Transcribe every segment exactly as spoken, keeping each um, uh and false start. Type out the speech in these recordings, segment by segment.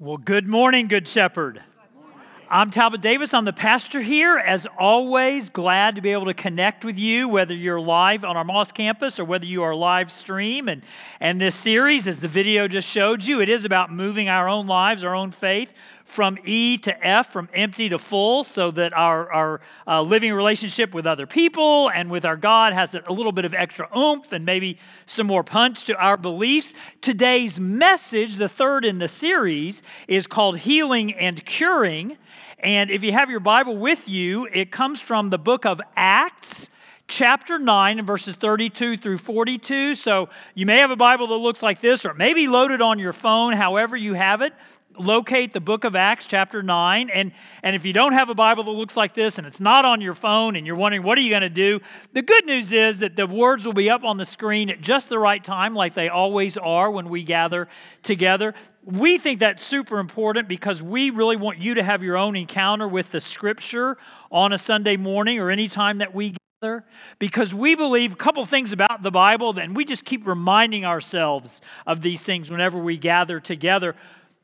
Well, good morning, Good Shepherd. Good morning. I'm Talbot Davis. I'm the pastor here. As always, glad to be able to connect with you, whether you're live on our Moss campus or whether you are live stream. And, and this series, as the video just showed you, it is about moving our own lives, our own faith, from E to F, from empty to full, so that our, our uh, living relationship with other people and with our God has a little bit of extra oomph and maybe some more punch to our beliefs. Today's message, the third in the series, is called Healing and Curing. And if you have your Bible with you, it comes from the book of Acts, chapter nine, and verses thirty-two through forty-two. So you may have a Bible that looks like this, or it may be loaded on your phone, however you have it. Locate the book of Acts, chapter nine, and, and if you don't have a Bible that looks like this and it's not on your phone and you're wondering, what are you going to do? The good news is that the words will be up on the screen at just the right time, like they always are when we gather together. We think that's super important because we really want you to have your own encounter with the Scripture on a Sunday morning or any time that we gather, because we believe a couple things about the Bible, and we just keep reminding ourselves of these things whenever we gather together.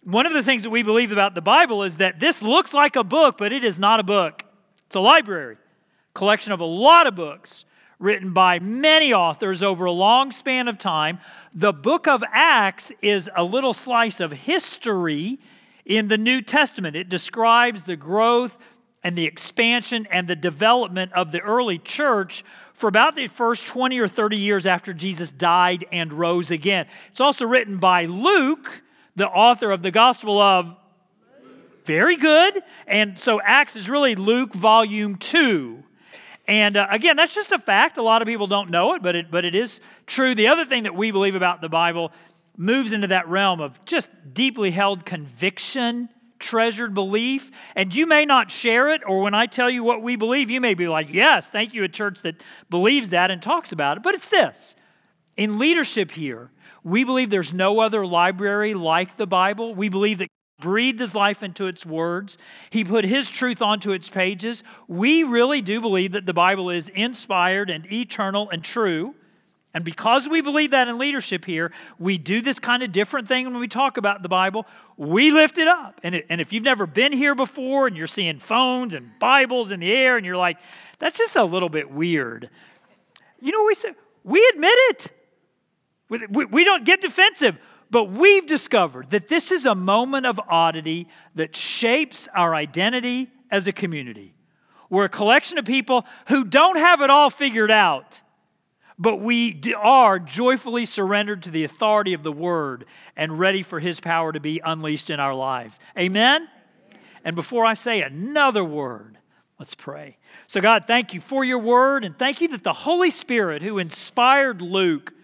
One of the things that we believe about the Bible is that this looks like a book, but it is not a book. It's a library, a collection of a lot of books written by many authors over a long span of time. The book of Acts is a little slice of history in the New Testament. It describes the growth and the expansion and the development of the early church for about the first twenty or thirty years after Jesus died and rose again. It's also written by Luke, the author of the Gospel of Luke. Very good. And so Acts is really Luke volume two. And uh, again, that's just a fact. A lot of people don't know it, but it but it is true. The other thing that we believe about the Bible moves into that realm of just deeply held conviction, treasured belief. And you may not share it, or when I tell you what we believe, you may be like, yes, thank you, a church that believes that and talks about it. But it's this. In leadership here, we believe there's no other library like the Bible. We believe that God breathed His life into its words. He put His truth onto its pages. We really do believe that the Bible is inspired and eternal and true. And because we believe that in leadership here, we do this kind of different thing when we talk about the Bible. We lift it up. And, it, and if you've never been here before and you're seeing phones and Bibles in the air and you're like, that's just a little bit weird. You know what we say? We admit it. We don't get defensive, but we've discovered that this is a moment of oddity that shapes our identity as a community. We're a collection of people who don't have it all figured out, but we are joyfully surrendered to the authority of the Word and ready for His power to be unleashed in our lives. Amen? And before I say another word, let's pray. So God, thank you for your Word, and thank you that the Holy Spirit, who inspired Luke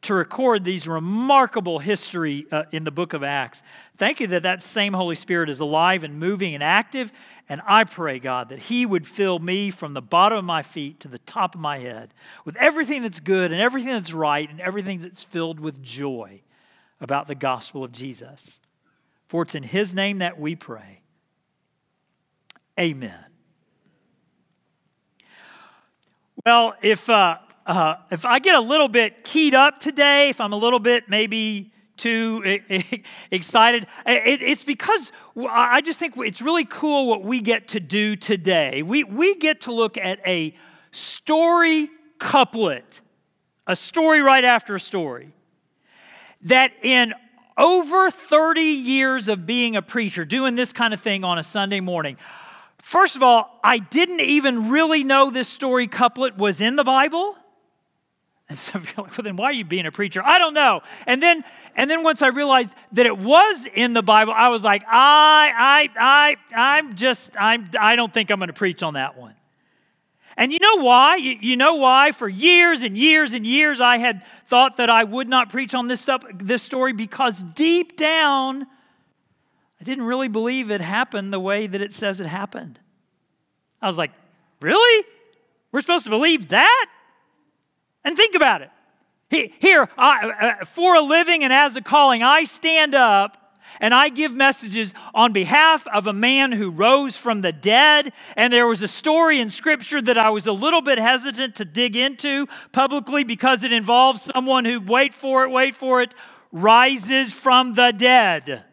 to record these remarkable history uh, in the book of Acts. Thank you that that same Holy Spirit is alive and moving and active, and I pray, God, that He would fill me from the bottom of my feet to the top of my head with everything that's good and everything that's right and everything that's filled with joy about the gospel of Jesus. For it's in His name that we pray. Amen. Well, if... Uh, Uh, if I get a little bit keyed up today, if I'm a little bit maybe too excited, it, it's because I just think it's really cool what we get to do today. We we get to look at a story couplet, a story right after a story, that in over thirty years of being a preacher, doing this kind of thing on a Sunday morning, first of all, I didn't even really know this story couplet was in the Bible. And so you're like, well, then why are you being a preacher? I don't know. And then and then once I realized that it was in the Bible, I was like, I, I, I, I'm just, I'm, I don't think I'm going to preach on that one. And you know why? You, you know why? For years and years and years, I had thought that I would not preach on this stuff, this story, because deep down, I didn't really believe it happened the way that it says it happened. I was like, really? We're supposed to believe that? And think about it. Here, I, for a living and as a calling, I stand up and I give messages on behalf of a man who rose from the dead. And there was a story in Scripture that I was a little bit hesitant to dig into publicly because it involves someone who, wait for it, wait for it, rises from the dead.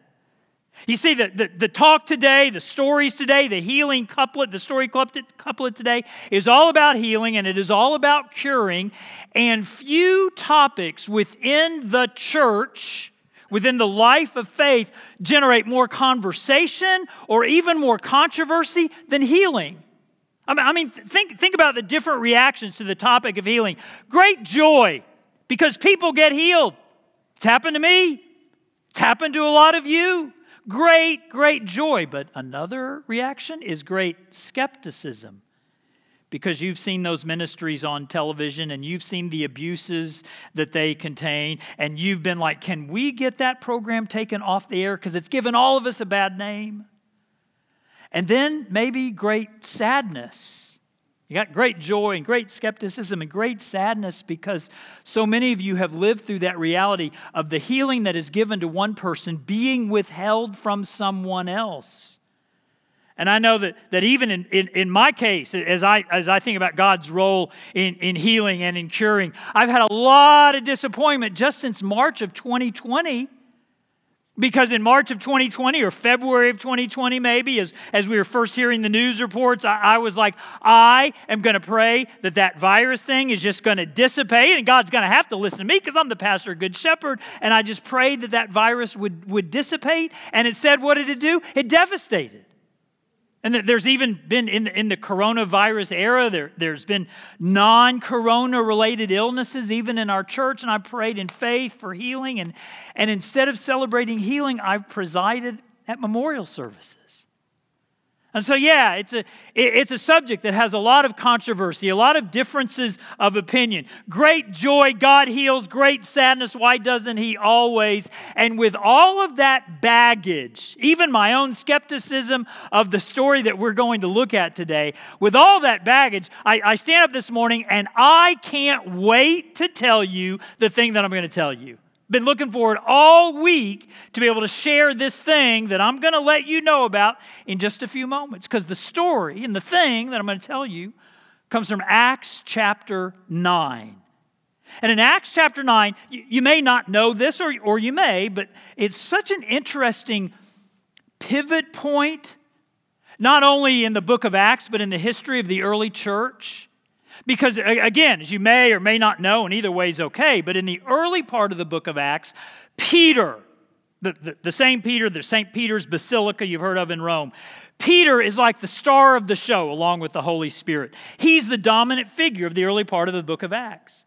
You see, the, the, the talk today, the stories today, the healing couplet, the story couplet today is all about healing, and it is all about curing. And few topics within the church, within the life of faith, generate more conversation or even more controversy than healing. I mean, think, think about the different reactions to the topic of healing. Great joy because people get healed. It's happened to me. It's happened to a lot of you. Great, great joy. But another reaction is great skepticism, because you've seen those ministries on television and you've seen the abuses that they contain, and you've been like, can we get that program taken off the air because it's given all of us a bad name? And then maybe great sadness. You got great joy and great skepticism and great sadness because so many of you have lived through that reality of the healing that is given to one person being withheld from someone else. And I know that, that even in, in, in my case, as I as I think about God's role in, in healing and in curing, I've had a lot of disappointment just since March of twenty twenty. Because in March of twenty twenty, or February of twenty twenty maybe, as, as we were first hearing the news reports, I, I was like, I am going to pray that that virus thing is just going to dissipate, and God's going to have to listen to me because I'm the pastor of Good Shepherd. And I just prayed that that virus would, would dissipate, and instead, what did it do? It devastated. And there's even been, in the, in the coronavirus era, there, there's been non-corona related illnesses, even in our church. And I prayed in faith for healing. And, and instead of celebrating healing, I've presided at memorial services. And so, yeah, it's a, it, it's a subject that has a lot of controversy, a lot of differences of opinion. Great joy, God heals. Great sadness, why doesn't he always? And with all of that baggage, even my own skepticism of the story that we're going to look at today, with all that baggage, I, I stand up this morning and I can't wait to tell you the thing that I'm going to tell you. Been looking forward all week to be able to share this thing that I'm going to let you know about in just a few moments, because the story and the thing that I'm going to tell you comes from Acts chapter nine. And in Acts chapter nine, you, you may not know this, or, or you may, but it's such an interesting pivot point, not only in the book of Acts, but in the history of the early church. Because again, as you may or may not know, and either way is okay, but in the early part of the book of Acts, Peter, the, the, the same Peter, the Saint Peter's Basilica you've heard of in Rome, Peter is like the star of the show along with the Holy Spirit. He's the dominant figure of the early part of the book of Acts.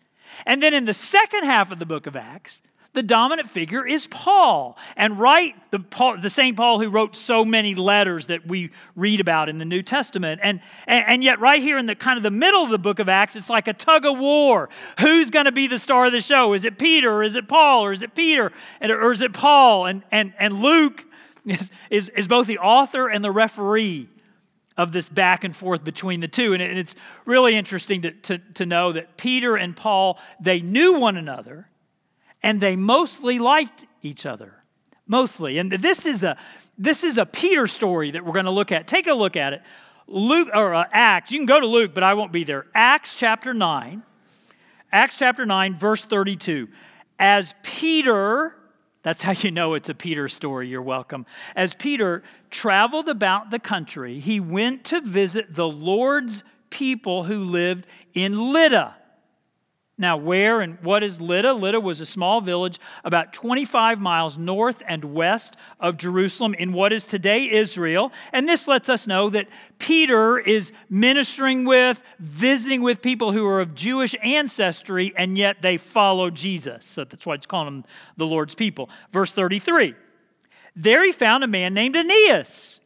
And then in the second half of the book of Acts, the dominant figure is Paul. And right, the, Paul, the same Paul who wrote so many letters that we read about in the New Testament. And, and, and yet right here in the kind of the middle of the book of Acts, it's like a tug of war. Who's going to be the star of the show? Is it Peter, or is it Paul, or is it Peter, and, or is it Paul? And, and, and Luke is, is, is both the author and the referee of this back and forth between the two. And, it, and it's really interesting to, to, to know that Peter and Paul, they knew one another, and they mostly liked each other, mostly. And this is a this is a Peter story that we're going to look at. Take a look at it, Luke or uh, Acts. You can go to Luke, but I won't be there. Acts chapter nine, Acts chapter nine, verse thirty-two. As Peter, that's how you know it's a Peter story. You're welcome. As Peter traveled about the country, he went to visit the Lord's people who lived in Lydda. Now, where and what is Lydda? Lydda was a small village about twenty-five miles north and west of Jerusalem in what is today Israel. And this lets us know that Peter is ministering with, visiting with people who are of Jewish ancestry, and yet they follow Jesus. So that's why it's calling them the Lord's people. Verse thirty-three, there he found a man named Aeneas,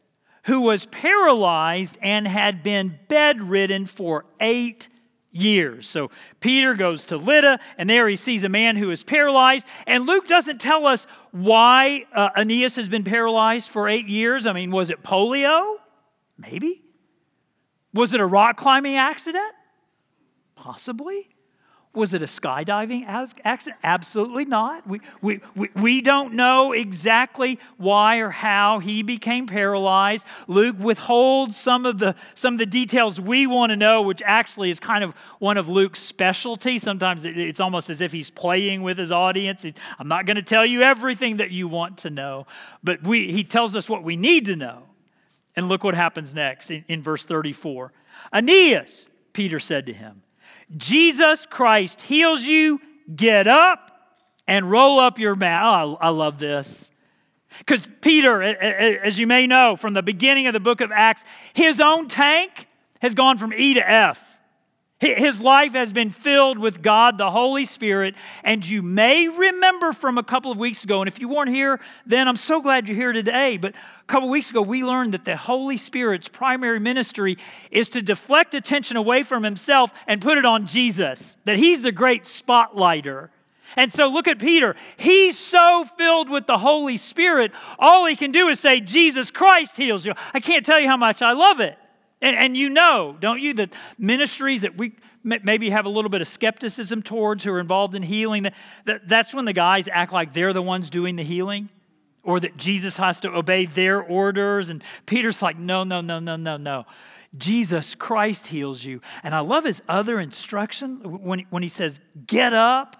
who was paralyzed and had been bedridden for eight years. Years. So Peter goes to Lydda, and there he sees a man who is paralyzed. And Luke doesn't tell us why uh, Aeneas has been paralyzed for eight years. I mean, was it polio? Maybe. Was it a rock climbing accident? Possibly. Was it a skydiving accident? Absolutely not. We, we, we, we don't know exactly why or how he became paralyzed. Luke withholds some of the some of the details we want to know, which actually is kind of one of Luke's specialties. Sometimes it, it's almost as if he's playing with his audience. I'm not going to tell you everything that you want to know, but we he tells us what we need to know. And look what happens next in, in verse thirty-four. Aeneas, Peter said to him, Jesus Christ heals you, get up and roll up your mat. Oh, I, I love this. Because Peter, as you may know from the beginning of the book of Acts, his own tank has gone from E to F. His life has been filled with God, the Holy Spirit. And you may remember from a couple of weeks ago, and if you weren't here then, I'm so glad you're here today. But a couple of weeks ago, we learned that the Holy Spirit's primary ministry is to deflect attention away from himself and put it on Jesus, that he's the great spotlighter. And so look at Peter. He's so filled with the Holy Spirit, all he can do is say, Jesus Christ heals you. I can't tell you how much I love it. And, and you know, don't you, that ministries that we maybe have a little bit of skepticism towards who are involved in healing, that, that, that's when the guys act like they're the ones doing the healing, or that Jesus has to obey their orders. And Peter's like, no, no, no, no, no, no. Jesus Christ heals you. And I love his other instruction when, when he says, get up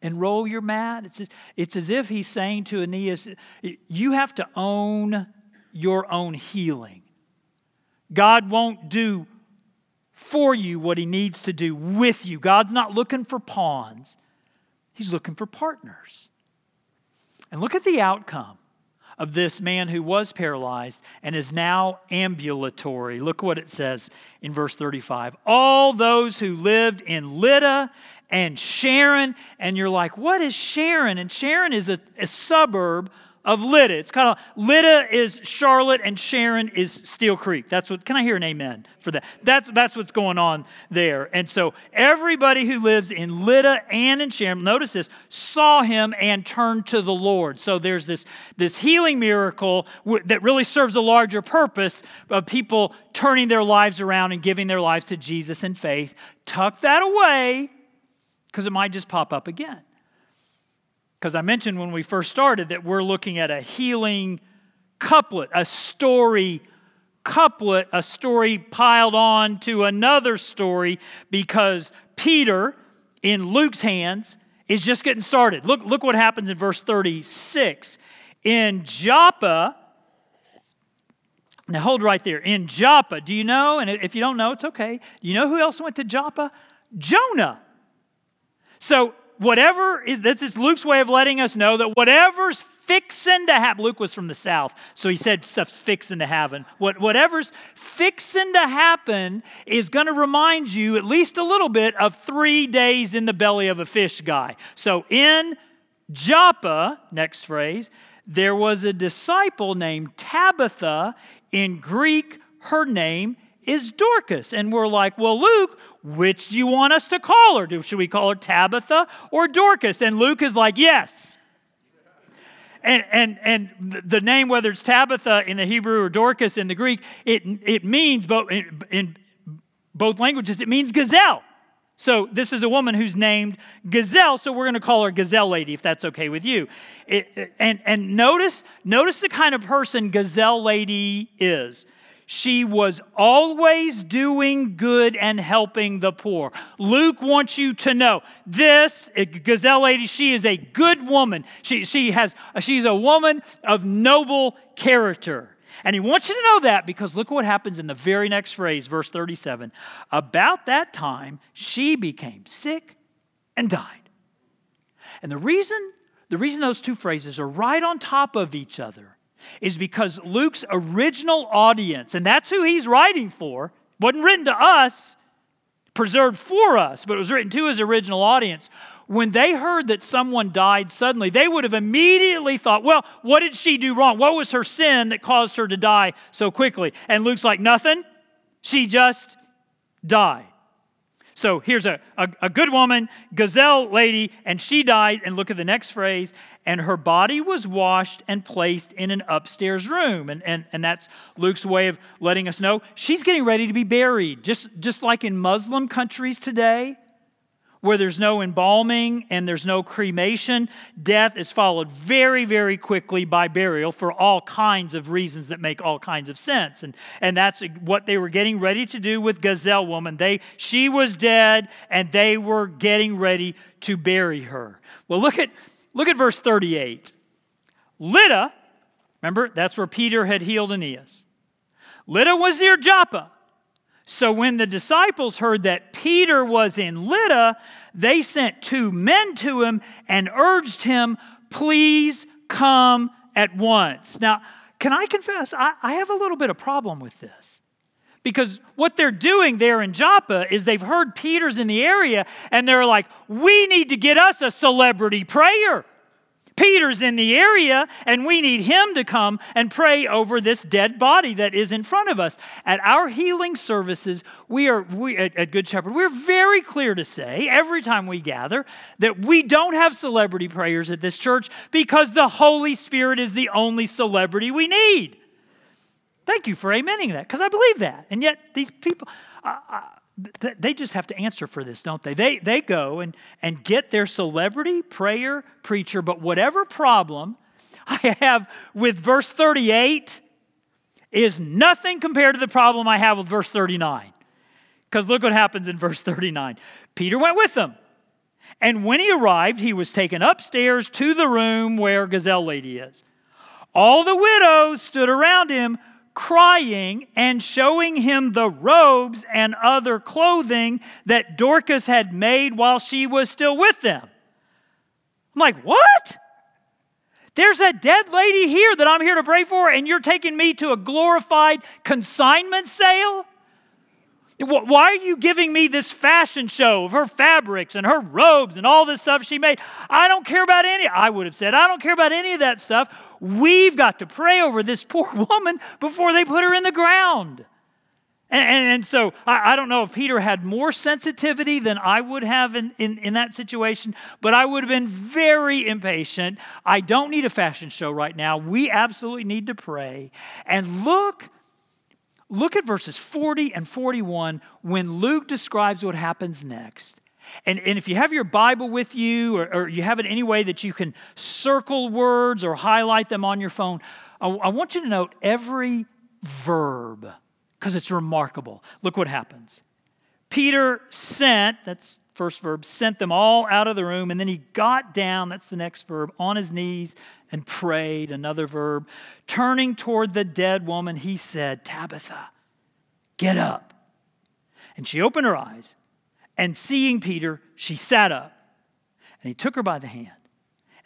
and roll your mat. It's, it's as if he's saying to Aeneas, you have to own your own healing. God won't do for you what he needs to do with you. God's not looking for pawns. He's looking for partners. And look at the outcome of this man who was paralyzed and is now ambulatory. Look what it says in verse thirty-five. All those who lived in Lydda and Sharon, and you're like, what is Sharon? And Sharon is a, a suburb of Lydda. It's kind of, Lydda is Charlotte and Sharon is Steel Creek. That's what, can I hear an amen for that? That's, that's what's going on there. And so everybody who lives in Lydda and in Sharon, notice this, saw him and turned to the Lord. So there's this, this healing miracle w- that really serves a larger purpose of people turning their lives around and giving their lives to Jesus in faith. Tuck that away because it might just pop up again. Because I mentioned when we first started that we're looking at a healing couplet, a story couplet, a story piled on to another story, because Peter, in Luke's hands, is just getting started. Look, look what happens in verse thirty-six. In Joppa, now hold right there, in Joppa, do you know, and if you don't know, it's okay. You know who else went to Joppa? Jonah. So, whatever is, this is Luke's way of letting us know that whatever's fixin' to happen, Luke was from the south, so he said stuff's fixin' to happen. What, whatever's fixin' to happen is going to remind you at least a little bit of three days in the belly of a fish guy. So in Joppa, next phrase, there was a disciple named Tabitha. In Greek, her name is Dorcas. And we're like, well, Luke, which do you want us to call her? Do, should we call her Tabitha or Dorcas? And Luke is like, yes. And and and the name, whether it's Tabitha in the Hebrew or Dorcas in the Greek, it it means both in, in both languages. It means gazelle. So this is a woman who's named Gazelle. So we're going to call her Gazelle Lady, if that's okay with you. It, it, and and notice notice the kind of person Gazelle Lady is. She was always doing good and helping the poor. Luke wants you to know this Gazelle Lady, she is a good woman. She, she has, she's a woman of noble character. And he wants you to know that because look what happens in the very next phrase, verse thirty-seven. About that time, she became sick and died. And the reason, the reason those two phrases are right on top of each other is because Luke's original audience, and that's who he's writing for, wasn't written to us, preserved for us, but it was written to his original audience. When they heard that someone died suddenly, they would have immediately thought, well, what did she do wrong? What was her sin that caused her to die so quickly? And Luke's like, nothing. She just died. So here's a, a, a good woman, Gazelle Lady, and she died. And look at the next phrase. And her body was washed and placed in an upstairs room. And, and, and that's Luke's way of letting us know she's getting ready to be buried. Just, just like in Muslim countries today, where there's no embalming and there's no cremation, death is followed very, very quickly by burial for all kinds of reasons that make all kinds of sense. And, and that's what they were getting ready to do with Gazelle Woman. They, she was dead, and they were getting ready to bury her. Well, look at, look at verse thirty-eight. Lydda, remember, that's where Peter had healed Aeneas. Lydda was near Joppa. So when the disciples heard that Peter was in Lydda, they sent two men to him and urged him, please come at once. Now, can I confess, I, I have a little bit of problem with this. Because what they're doing there in Joppa is they've heard Peter's in the area and they're like, we need to get us a celebrity prayer. Peter's in the area, and we need him to come and pray over this dead body that is in front of us. At our healing services, we are we, at, at Good Shepherd, we're very clear to say every time we gather that we don't have celebrity prayers at this church because the Holy Spirit is the only celebrity we need. Thank you for amening that, because I believe that. And yet these people, I, I, they just have to answer for this, don't they? They they go and, and get their celebrity prayer preacher, but whatever problem I have with verse thirty-eight is nothing compared to the problem I have with verse thirty-nine. Because look what happens in verse thirty-nine. Peter went with them, and when he arrived, he was taken upstairs to the room where Gazelle Lady is. All the widows stood around him, crying and showing him the robes and other clothing that Dorcas had made while she was still with them. I'm like, what? There's a dead lady here that I'm here to pray for, and you're taking me to a glorified consignment sale? Why are you giving me this fashion show of her fabrics and her robes and all this stuff she made? I don't care about any, I would have said, I don't care about any of that stuff. We've got to pray over this poor woman before they put her in the ground. And, and, and so I, I don't know if Peter had more sensitivity than I would have in, in, in that situation, but I would have been very impatient. I don't need a fashion show right now. We absolutely need to pray. And look, look at verses forty and forty-one when Luke describes what happens next. And, and if you have your Bible with you, or, or you have it any way that you can circle words or highlight them on your phone, I, I want you to note every verb because it's remarkable. Look what happens. Peter sent, that's first verb, sent them all out of the room, and then he got down, that's the next verb, on his knees and prayed, another verb. Turning toward the dead woman, he said, Tabitha, get up. And she opened her eyes. And seeing Peter, she sat up, and he took her by the hand,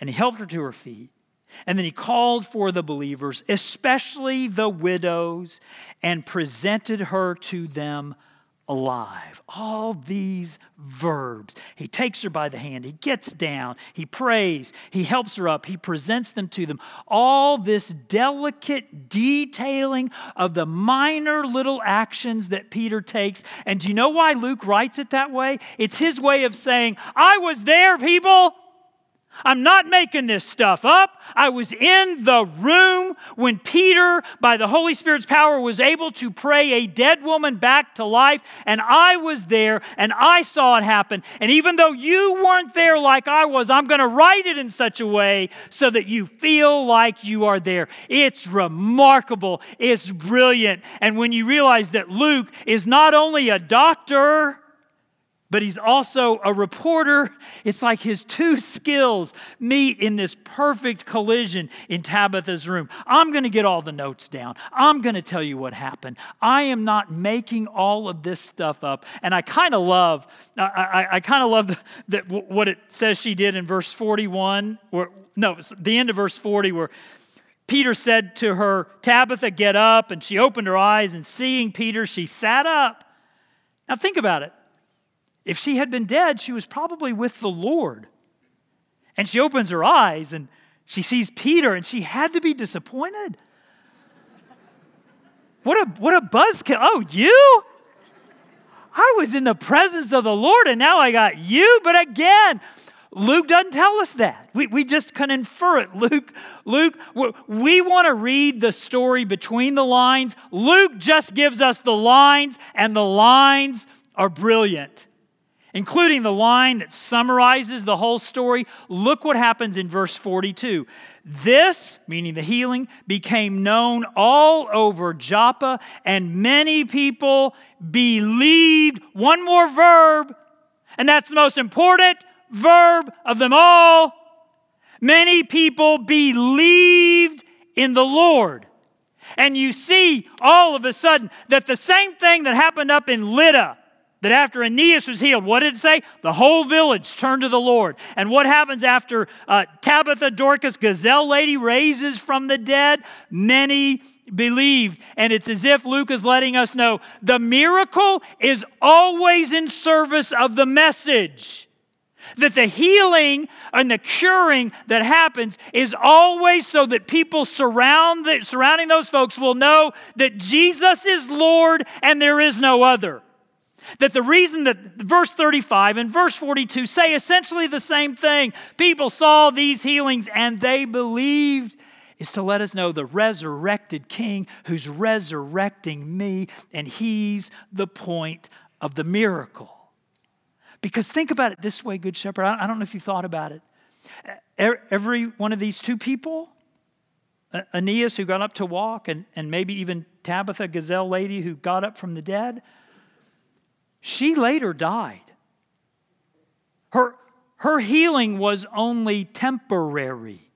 and he helped her to her feet. And then he called for the believers, especially the widows, and presented her to them alive. All these verbs. He takes her by the hand, he gets down, he prays, he helps her up, he presents them to them. All this delicate detailing of the minor little actions that Peter takes. And do you know why Luke writes it that way? It's his way of saying, I was there, people. I'm not making this stuff up. I was in the room when Peter, by the Holy Spirit's power, was able to pray a dead woman back to life, and I was there, and I saw it happen. And even though you weren't there like I was, I'm going to write it in such a way so that you feel like you are there. It's remarkable. It's brilliant. And when you realize that Luke is not only a doctor, but he's also a reporter. It's like his two skills meet in this perfect collision in Tabitha's room. I'm going to get all the notes down. I'm going to tell you what happened. I am not making all of this stuff up. And I kind of love, I, I, I kind of love the, the, what it says she did in verse forty-one. Or, no, the end of verse forty where Peter said to her, Tabitha, get up. And she opened her eyes, and seeing Peter, she sat up. Now think about it. If she had been dead, she was probably with the Lord. And she opens her eyes and she sees Peter, and she had to be disappointed. What a what a buzzkill. Oh, you? I was in the presence of the Lord, and now I got you. But again, Luke doesn't tell us that. We, we just can infer it. Luke, Luke, we want to read the story between the lines. Luke just gives us the lines, and the lines are brilliant. including the line that summarizes the whole story. Look what happens in verse forty-two. This, meaning the healing, became known all over Joppa, and many people believed. One more verb, and that's the most important verb of them all. Many people believed in the Lord. And you see all of a sudden that the same thing that happened up in Lydda, that after Aeneas was healed, what did it say? The whole village turned to the Lord. And what happens after uh, Tabitha, Dorcas, gazelle lady raises from the dead? Many believed. And it's as if Luke is letting us know the miracle is always in service of the message. That the healing and the curing that happens is always so that people surround the, surrounding those folks will know that Jesus is Lord and there is no other. That the reason that verse thirty-five and verse forty-two say essentially the same thing, people saw these healings and they believed, is to let us know the resurrected King who's resurrecting me, and he's the point of the miracle. Because think about it this way, Good Shepherd. I don't know if you thought about it. Every one of these two people, Aeneas who got up to walk, and, and maybe even Tabitha, gazelle lady who got up from the dead, she later died. Her, her healing was only temporary.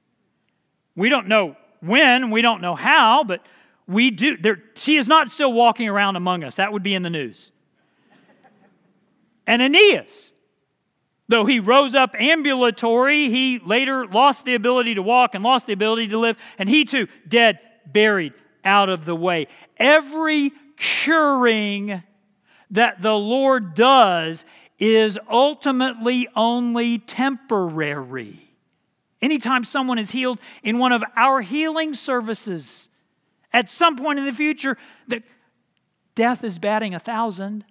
We don't know when, we don't know how, but we do. There, she is not still walking around among us. That would be in the news. And Aeneas, though he rose up ambulatory, he later lost the ability to walk and lost the ability to live, and he too, dead, buried, out of the way. Every curing that the Lord does is ultimately only temporary. Anytime someone is healed in one of our healing services, at some point in the future, the, death is batting a thousand.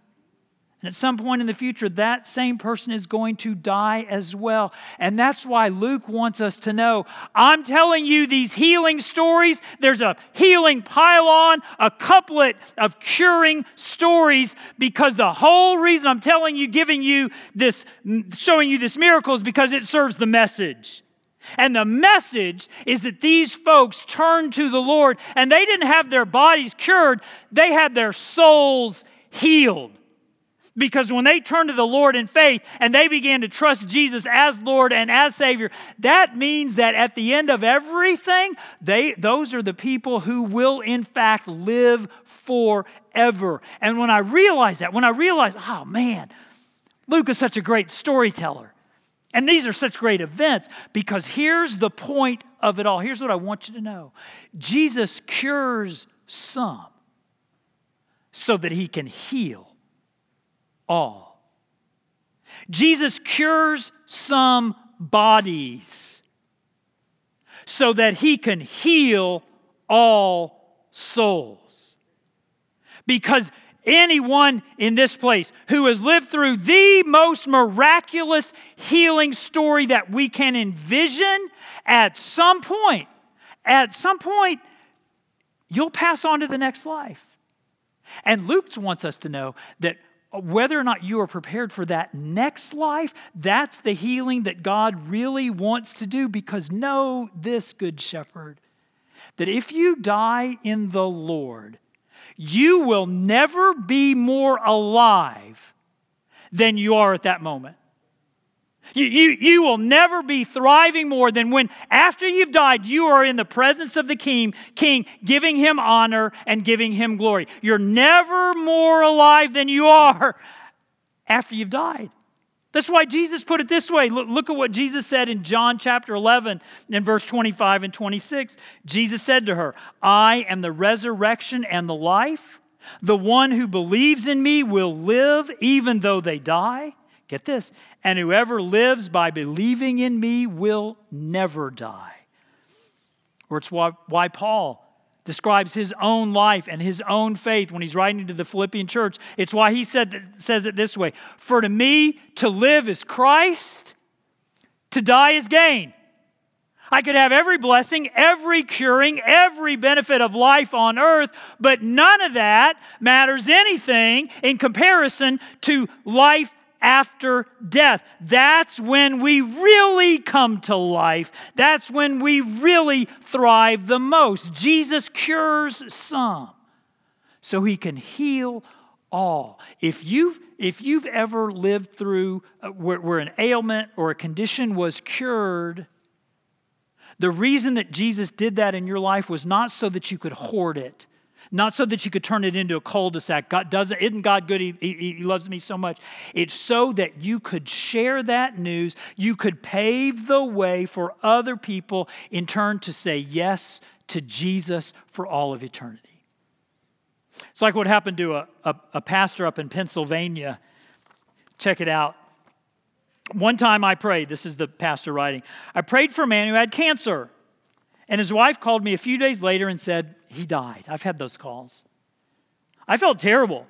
And at some point in the future, that same person is going to die as well. And that's why Luke wants us to know, I'm telling you these healing stories, there's a healing pylon, a couplet of curing stories, because the whole reason I'm telling you, giving you this, showing you this miracle is because it serves the message. And the message is that these folks turned to the Lord, and they didn't have their bodies cured, they had their souls healed. Because when they turned to the Lord in faith and they began to trust Jesus as Lord and as Savior, that means that at the end of everything, they those are the people who will in fact live forever. And when I realized that, when I realized, oh man, Luke is such a great storyteller. And these are such great events, because here's the point of it all. Here's what I want you to know. Jesus cures some so that he can heal all. Jesus cures some bodies so that he can heal all souls. Because anyone in this place who has lived through the most miraculous healing story that we can envision, at some point, at some point, you'll pass on to the next life. And Luke wants us to know that whether or not you are prepared for that next life, that's the healing that God really wants to do. Because know this, Good Shepherd, that if you die in the Lord, you will never be more alive than you are at that moment. You, you, you will never be thriving more than when, after you've died, you are in the presence of the king, king, giving him honor and giving him glory. You're never more alive than you are after you've died. That's why Jesus put it this way. Look, look at what Jesus said in John chapter eleven and verse twenty-five and twenty-six. Jesus said to her, I am the resurrection and the life. The one who believes in me will live even though they die. Get this. And whoever lives by believing in me will never die. Or it's why, why Paul describes his own life and his own faith when he's writing to the Philippian church. It's why he said says it this way. For to me, to live is Christ, to die is gain. I could have every blessing, every curing, every benefit of life on earth, but none of that matters anything in comparison to life after death. That's when we really come to life. That's when we really thrive the most. Jesus cures some so he can heal all. If you've, if you've ever lived through uh, where, where an ailment or a condition was cured, the reason that Jesus did that in your life was not so that you could hoard it, not so that you could turn it into a cul-de-sac. God doesn't, isn't God good? He, he, he loves me so much. It's so that you could share that news. You could pave the way for other people in turn to say yes to Jesus for all of eternity. It's like what happened to a, a, a pastor up in Pennsylvania. Check it out. One time I prayed, this is the pastor writing, I prayed for a man who had cancer. And his wife called me a few days later and said, he died. I've had those calls. I felt terrible,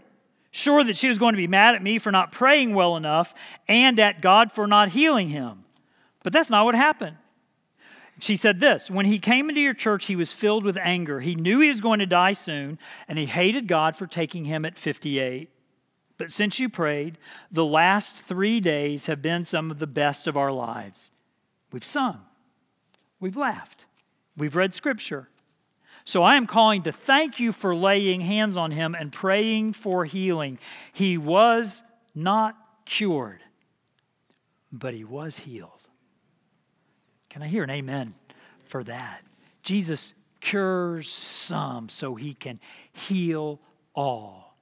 sure that she was going to be mad at me for not praying well enough and at God for not healing him. But that's not what happened. She said this, when he came into your church, he was filled with anger. He knew he was going to die soon, and he hated God for taking him at fifty-eight. But since you prayed, the last three days have been some of the best of our lives. We've sung, we've laughed, we've read scripture. So I am calling to thank you for laying hands on him and praying for healing. He was not cured, but he was healed. Can I hear an amen for that? Jesus cures some so he can heal all.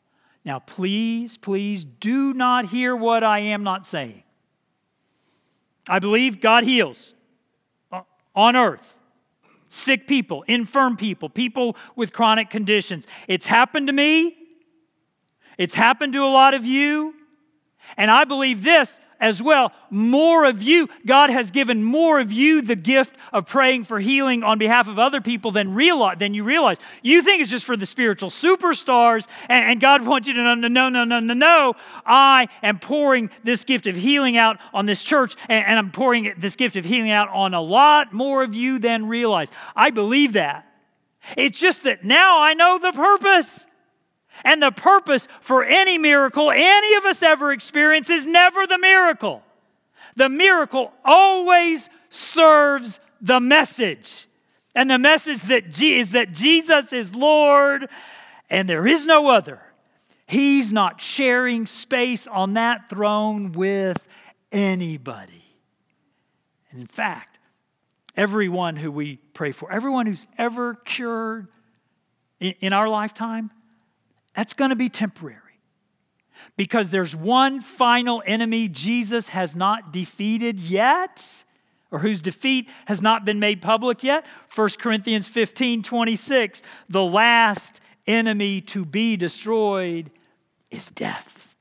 Now, please, please do not hear what I am not saying. I believe God heals on earth. Sick people, infirm people, people with chronic conditions. It's happened to me. It's happened to a lot of you. And I believe this as well. More of you, God has given more of you the gift of praying for healing on behalf of other people than realize, than you realize. You think it's just for the spiritual superstars, and, and God wants you to know, no, no, no, no, no, no. I am pouring this gift of healing out on this church, and, and I'm pouring this gift of healing out on a lot more of you than realize. I believe that. It's just that now I know the purpose. And the purpose for any miracle any of us ever experience is never the miracle. The miracle always serves the message. And the message that G- is that Jesus is Lord and there is no other. He's not sharing space on that throne with anybody. And in fact, everyone who we pray for, everyone who's ever cured in, in our lifetime, that's going to be temporary because there's one final enemy Jesus has not defeated yet, or whose defeat has not been made public yet. First Corinthians fifteen twenty-six, the last enemy to be destroyed is death.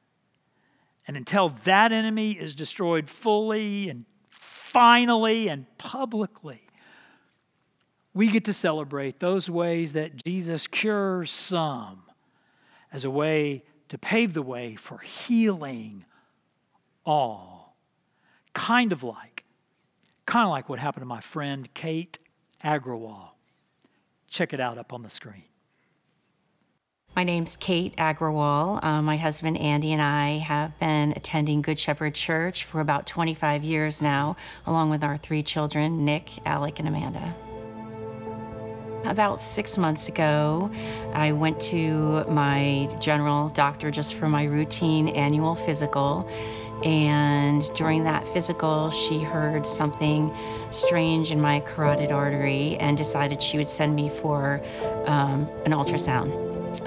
And until that enemy is destroyed fully and finally and publicly, we get to celebrate those ways that Jesus cures some as a way to pave the way for healing all. Kind of like, kind of like what happened to my friend Kate Agrawal. Check it out up on the screen. My name's Kate Agrawal. Um, my husband Andy and I have been attending Good Shepherd Church for about twenty-five years now, along with our three children, Nick, Alec, and Amanda. About six months ago, I went to my general doctor just for my routine annual physical. And during that physical, she heard something strange in my carotid artery and decided she would send me for um, an ultrasound.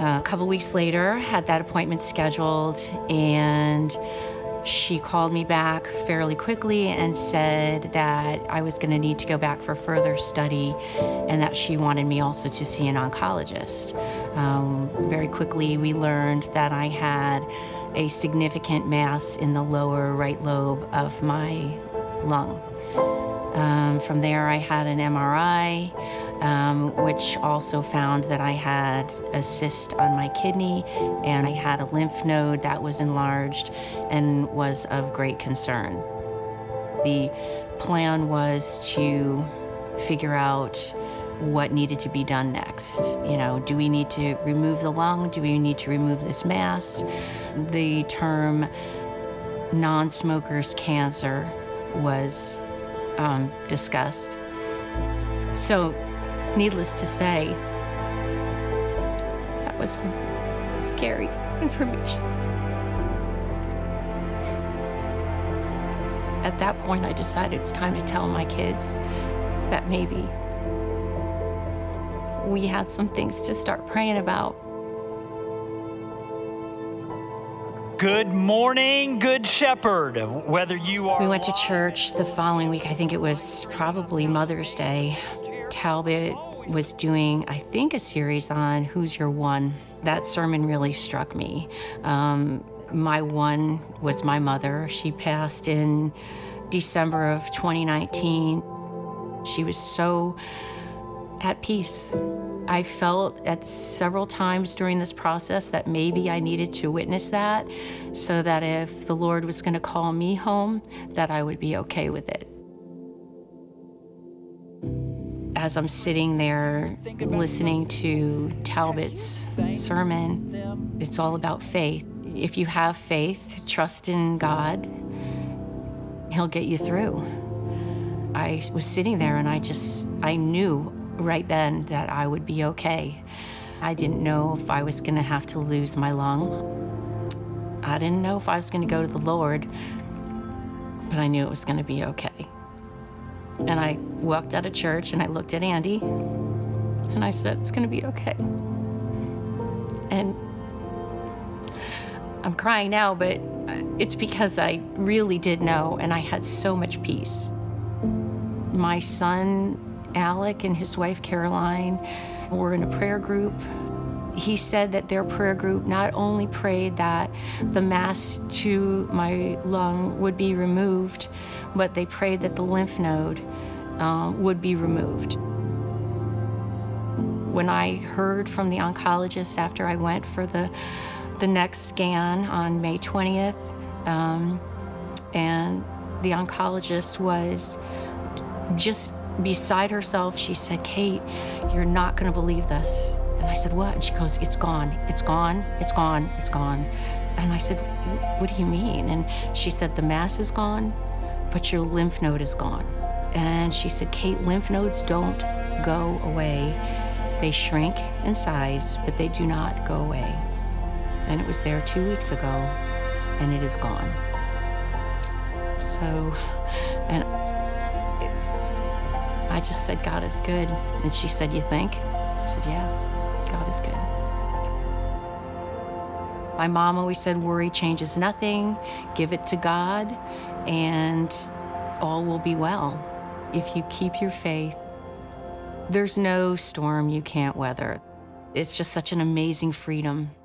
Uh, a couple weeks later, had that appointment scheduled, and she called me back fairly quickly and said that I was going to need to go back for further study and that she wanted me also to see an oncologist. Um, very quickly, we learned that I had a significant mass in the lower right lobe of my lung. Um, from there, I had an M R I, um, which also found that I had a cyst on my kidney, and I had a lymph node that was enlarged and was of great concern. The plan was to figure out what needed to be done next. You know, do we need to remove the lung? Do we need to remove this mass? The term non-smokers' cancer was um, discussed. So, needless to say, that was some scary information. At that point, I decided it's time to tell my kids that maybe we had some things to start praying about. Good morning, Good Shepherd, whether you are... We went to church the following week. I think it was probably Mother's Day. Talbot was doing, I think, a series on Who's Your One. That sermon really struck me. Um, my one was my mother. She passed in December of twenty nineteen. She was so at peace. I felt at several times during this process that maybe I needed to witness that so that if the Lord was going to call me home, that I would be okay with it. As I'm sitting there listening to Talbot's sermon, it's all about faith. If you have faith, trust in God, He'll get you through. I was sitting there and I just, I knew right then that I would be okay. I didn't know if I was gonna have to lose my lung. I didn't know if I was gonna go to the Lord, but I knew it was gonna be okay. And I walked out of church and I looked at Andy and I said, it's gonna be okay. And I'm crying now, but it's because I really did know and I had so much peace. My son, Alec, and his wife, Caroline, were in a prayer group. He said that their prayer group not only prayed that the mass to my lung would be removed, but they prayed that the lymph node um, would be removed. When I heard from the oncologist after I went for the, the next scan on May twentieth, um, and the oncologist was just beside herself, she said, Kate, you're not gonna believe this. And I said, what? And she goes, it's gone, it's gone, it's gone, it's gone. And I said, what do you mean? And she said, the mass is gone, but your lymph node is gone. And she said, Kate, lymph nodes don't go away. They shrink in size, but they do not go away. And it was there two weeks ago, and it is gone. So, and I just said, God is good. And she said, you think? I said, yeah, God is good. My mom always said, worry changes nothing, give it to God, and all will be well if you keep your faith. There's no storm you can't weather. It's just such an amazing freedom.